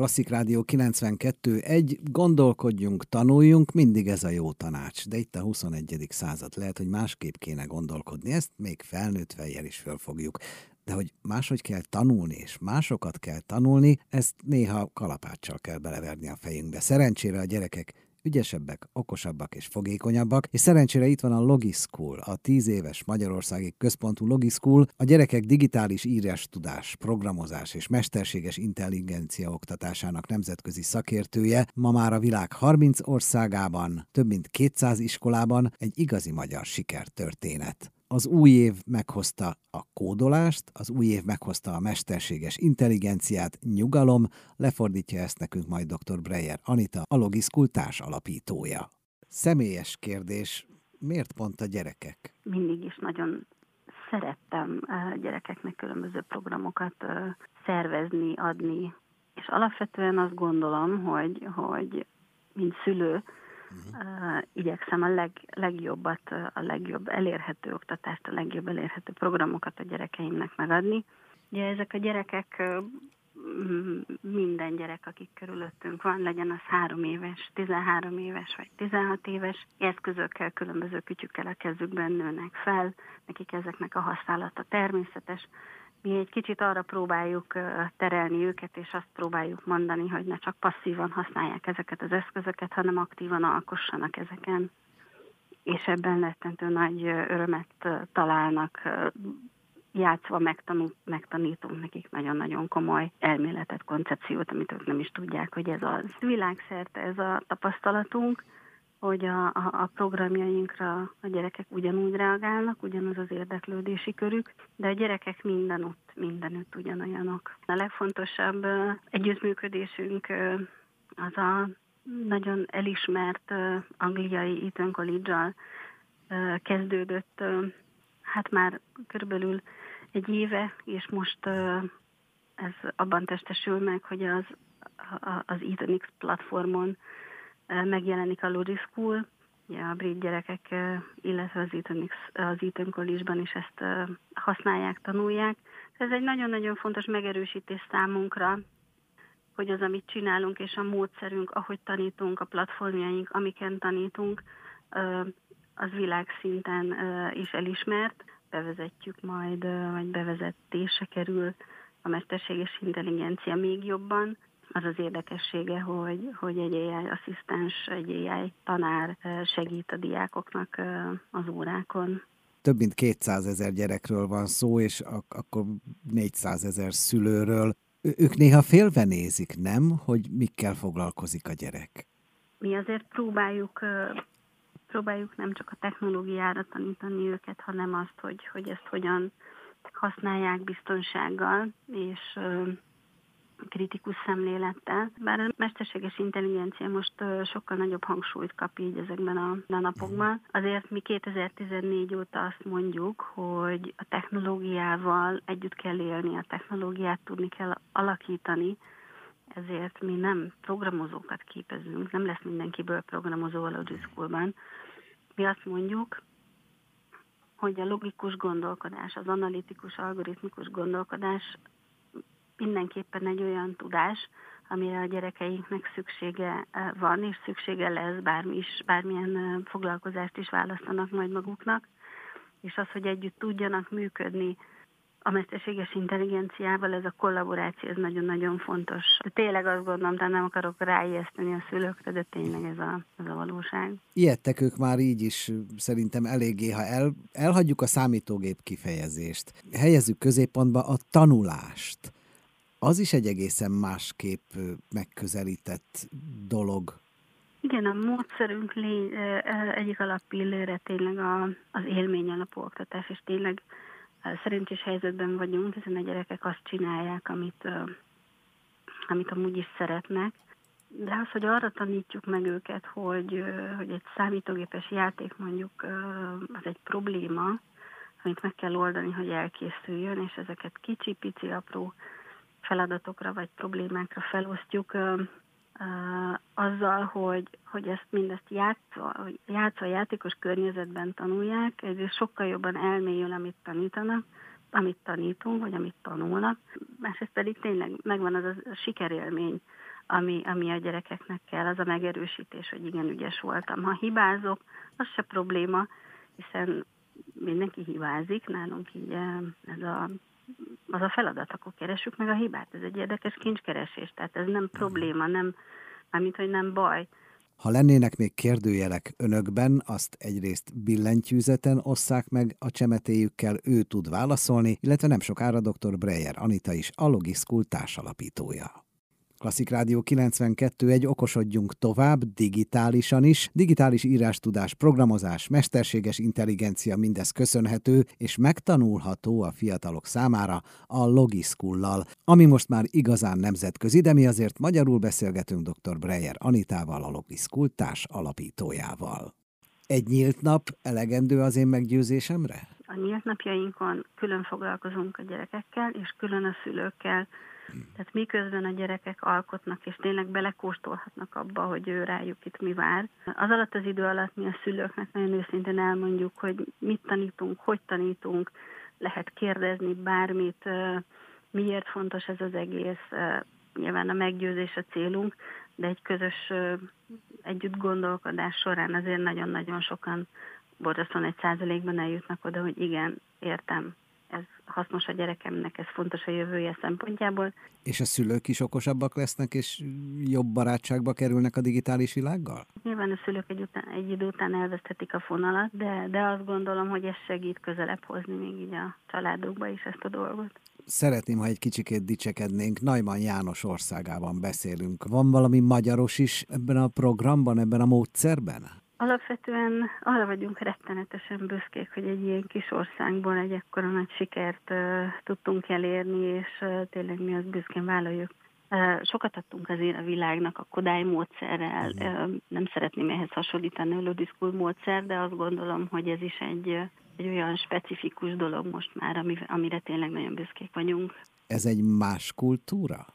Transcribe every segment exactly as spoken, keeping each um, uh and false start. Klasszik Rádió kilencvenkettő egy, gondolkodjunk, tanuljunk, mindig ez a jó tanács. De itt a huszonegyedik század, lehet, hogy másképp kéne gondolkodni, ezt még felnőtt fejjel is fölfogjuk. De hogy máshogy kell tanulni, és másokat kell tanulni, ezt néha kalapáccsal kell beleverni a fejünkbe. Szerencsére a gyerekek ügyesebbek, okosabbak és fogékonyabbak, és szerencsére itt van a Logiscool, a tíz éves magyarországi központú Logiscool, a gyerekek digitális írás tudás, programozás és mesterséges intelligencia oktatásának nemzetközi szakértője, ma már a világ harminc országában, több mint kétszáz iskolában egy igazi magyar sikertörténet. Az új év meghozta a kódolást, az új év meghozta a mesterséges intelligenciát, nyugalom, lefordítja ezt nekünk majd doktor Breyer Anita, a Logiscool társalapítója. Személyes kérdés, miért pont a gyerekek? Mindig is nagyon szerettem gyerekeknek különböző programokat szervezni, adni, és alapvetően azt gondolom, hogy, hogy mint szülő, Uh-huh. igyekszem a leg, legjobbat, a legjobb elérhető oktatást, a legjobb elérhető programokat a gyerekeimnek megadni. Ugye ezek a gyerekek, minden gyerek, akik körülöttünk van, legyen az három éves, tizenhárom éves vagy tizenhat éves, eszközökkel, különböző kütyükkel a kezükben nőnek fel, nekik ezeknek a használata természetes. Mi egy kicsit arra próbáljuk terelni őket, és azt próbáljuk mondani, hogy ne csak passzívan használják ezeket az eszközöket, hanem aktívan alkossanak ezeken. És ebben rettentő nagy örömet találnak. Játszva megtanul, megtanítunk nekik nagyon-nagyon komoly elméletet, koncepciót, amit ők nem is tudják, hogy ez az. Világszerte ez a tapasztalatunk, hogy a, a, a programjainkra a gyerekek ugyanúgy reagálnak, ugyanaz az érdeklődési körük, de a gyerekek mindenütt, mindenütt ugyanolyanok. A legfontosabb uh, együttműködésünk uh, az a nagyon elismert uh, angliai Eton College-al uh, kezdődött, uh, hát már körülbelül egy éve, és most uh, ez abban testesül meg, hogy az, a, az EtonX platformon megjelenik a Loury School, a brit gyerekek, illetve az Etonics, az Eton College-ban is ezt használják, tanulják. Ez egy nagyon-nagyon fontos megerősítés számunkra, hogy az, amit csinálunk, és a módszerünk, ahogy tanítunk, a platformjaink, amiken tanítunk, az világszinten is elismert. Bevezetjük majd, vagy bevezetése kerül a mesterséges intelligencia még jobban. Az az érdekessége, hogy, hogy egy á i asszisztens, egy á i tanár segít a diákoknak az órákon. Több mint kétszázezer gyerekről van szó, és ak- akkor négyszázezer szülőről. Ők néha félve nézik, nem? Hogy mikkel foglalkozik a gyerek? Mi azért próbáljuk, próbáljuk nem csak a technológiára tanítani őket, hanem azt, hogy, hogy ezt hogyan használják biztonsággal, és kritikus szemlélettel. Bár a mesterséges intelligencia most sokkal nagyobb hangsúlyt kap így ezekben a napokban. Azért mi kétezer-tizennégy óta azt mondjuk, hogy a technológiával együtt kell élni, a technológiát tudni kell alakítani, ezért mi nem programozókat képezünk, nem lesz mindenkiből programozó a Logiscoolban. Mi azt mondjuk, hogy a logikus gondolkodás, az analitikus, algoritmikus gondolkodás mindenképpen egy olyan tudás, amire a gyerekeinknek szüksége van, és szüksége lesz bármi is, bármilyen foglalkozást is választanak majd maguknak, és az, hogy együtt tudjanak működni a mesterséges intelligenciával, ez a kollaboráció, ez nagyon-nagyon fontos. De tényleg azt gondolom, de nem akarok ráijeszteni a szülőkre, de tényleg ez a, ez a valóság. Ijedtek ők már így is, szerintem eléggé, ha el, elhagyjuk a számítógép kifejezést, helyezzük középpontba a tanulást. Az is egy egészen másképp megközelített dolog. Igen, a módszerünk lény, egyik alappillére tényleg a, az élmény alapú oktatás, és tényleg szerencsés helyzetben vagyunk, hiszen a gyerekek azt csinálják, amit, amit amúgy is szeretnek. De az, hogy arra tanítjuk meg őket, hogy, hogy egy számítógépes játék mondjuk az egy probléma, amit meg kell oldani, hogy elkészüljön, és ezeket kicsi-pici apró feladatokra vagy problémákra felosztjuk ö, ö, azzal, hogy, hogy ezt mindezt játszva, játszva játékos környezetben tanulják, és sokkal jobban elmélyül, amit tanítanak, amit tanítunk, vagy amit tanulnak. Másrészt pedig tényleg megvan az a sikerélmény, ami, ami a gyerekeknek kell, az a megerősítés, hogy igen, ügyes voltam. Ha hibázok, az se probléma, hiszen mindenki hibázik, nálunk így ez a, az a feladat, akkor keressük meg a hibát. Ez egy érdekes kincskeresés, tehát ez nem probléma, nem, mármint, hogy nem baj. Ha lennének még kérdőjelek önökben, azt egyrészt billentyűzeten osszák meg a csemetéjükkel, ő tud válaszolni, illetve nem sokára doktor Breyer Anita is a Logiscool társalapítója. Klasszik Rádió kilencvenkettő egy, okosodjunk tovább digitálisan is. Digitális írástudás, programozás, mesterséges intelligencia, mindez köszönhető és megtanulható a fiatalok számára a Logiscoollal, ami most már igazán nemzetközi, de mi azért magyarul beszélgetünk doktor Breyer Anitával, a Logiscool társ alapítójával. Egy nyílt nap elegendő az én meggyőzésemre? A nyílt napjainkon külön foglalkozunk a gyerekekkel és külön a szülőkkel. Tehát miközben a gyerekek alkotnak, és tényleg belekóstolhatnak abba, hogy ő rájuk itt mi vár. Az alatt az idő alatt mi a szülőknek nagyon őszintén elmondjuk, hogy mit tanítunk, hogy tanítunk, lehet kérdezni bármit, miért fontos ez az egész. Nyilván a meggyőzés a célunk, de egy közös együtt gondolkodás során azért nagyon-nagyon sokan, borzasztóan egy százalékban eljutnak oda, hogy igen, értem. Ez hasznos a gyerekemnek, ez fontos a jövője szempontjából. És a szülők is okosabbak lesznek, és jobb barátságba kerülnek a digitális világgal? Nyilván a szülők egy, után, egy idő után elveszthetik a fonalat, de, de azt gondolom, hogy ez segít közelebb hozni még így a családokba is ezt a dolgot. Szeretném, ha egy kicsikét dicsekednénk, Neumann János országában beszélünk. Van valami magyaros is ebben a programban, ebben a módszerben? Alapvetően arra vagyunk rettenetesen büszkék, hogy egy ilyen kis országból egy ekkora nagy sikert uh, tudtunk elérni, és uh, tényleg mi azt büszkén vállaljuk. Uh, sokat adtunk azért a világnak a Kodály módszerrel, uh, nem szeretném ehhez hasonlítani a Logiscool módszer, de azt gondolom, hogy ez is egy, egy olyan specifikus dolog most már, ami, amire tényleg nagyon büszkék vagyunk. Ez egy más kultúra?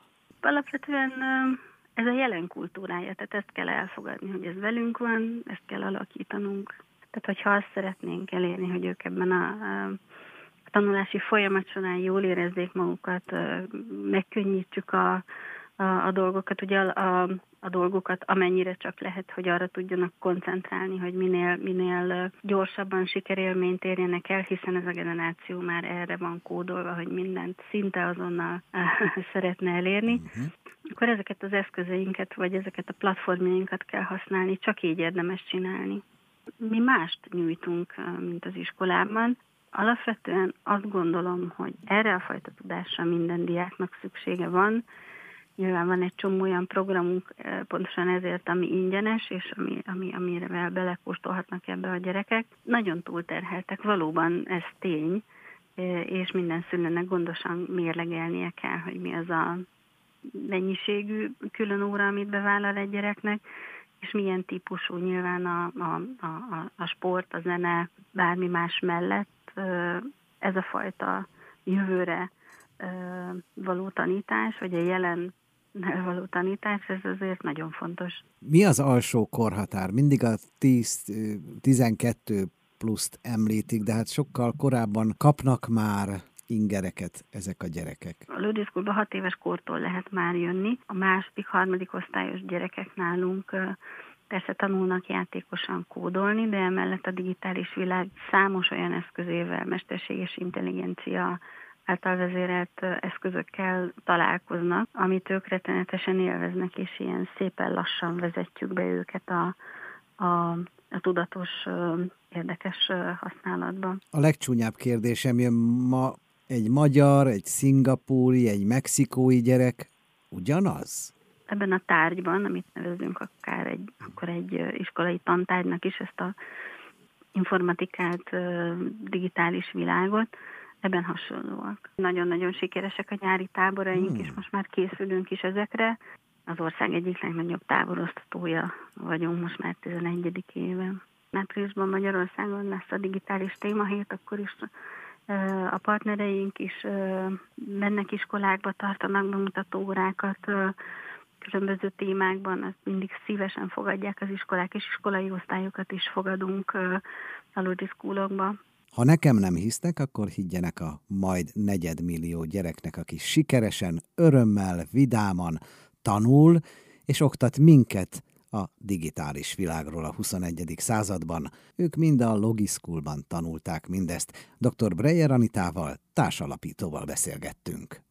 Alapvetően... Uh, Ez a jelen kultúrája, tehát ezt kell elfogadni, hogy ez velünk van, ezt kell alakítanunk. Tehát, hogyha azt szeretnénk elérni, hogy ők ebben a, a tanulási folyamat során jól érezzék magukat, megkönnyítsük a, a, a dolgokat, ugye a, a, a dolgokat, amennyire csak lehet, hogy arra tudjanak koncentrálni, hogy minél, minél gyorsabban sikerélményt érjenek el, hiszen ez a generáció már erre van kódolva, hogy mindent szinte azonnal szeretne elérni. Akkor ezeket az eszközeinket, vagy ezeket a platformjainkat kell használni, csak így érdemes csinálni. Mi mást nyújtunk, mint az iskolában. Alapvetően azt gondolom, hogy erre a fajta tudásra minden diáknak szüksége van. Nyilván van egy csomó olyan programunk, pontosan ezért, ami ingyenes, és ami, ami, amire belekóstolhatnak ebbe a gyerekek. Nagyon túlterheltek, valóban ez tény, és minden szülőnek gondosan mérlegelnie kell, hogy mi az a mennyiségű külön óra, amit bevállal egy gyereknek, és milyen típusú nyilván a, a, a, a sport, a zene, bármi más mellett ez a fajta jövőre való tanítás, vagy a jelen való tanítás, ez azért nagyon fontos. Mi az alsó korhatár? Mindig a tíz-tizenkettő pluszt említik, de hát sokkal korábban kapnak már ingereket ezek a gyerekek. A Logiscoolba hat éves kortól lehet már jönni. A második, harmadik osztályos gyerekek nálunk persze tanulnak játékosan kódolni, de emellett a digitális világ számos olyan eszközével, mesterséges intelligencia által vezérelt eszközökkel találkoznak, amit ők rettenetesen élveznek, és ilyen szépen lassan vezetjük be őket a, a a tudatos, érdekes használatban. A legcsúnyább kérdésem jön ma, egy magyar, egy szingapúri, egy mexikói gyerek ugyanaz? Ebben a tárgyban, amit nevezünk akár egy, akkor egy iskolai tantárgynak is, ezt a informatikát, digitális világot, ebben hasonlóak. Nagyon-nagyon sikeresek a nyári táboraink, hmm. és most már készülünk is ezekre. Az ország egyik legnagyobb táboroztatója vagyunk most már tizenegyedik éven. Áprilisban Magyarországon lesz a digitális témahét, akkor is a partnereink is mennek iskolákba, tartanak bemutató órákat különböző témákban, azt mindig szívesen fogadják az iskolák, és iskolai osztályokat is fogadunk a Logiscoolokba. Ha nekem nem hisznek, akkor higgyenek a majd negyedmillió gyereknek, aki sikeresen, örömmel, vidáman tanul, és oktat minket a digitális világról a huszonegyedik században. Ők mind a Logiscoolban tanulták mindezt. doktor Breyer Anitával, társalapítóval beszélgettünk.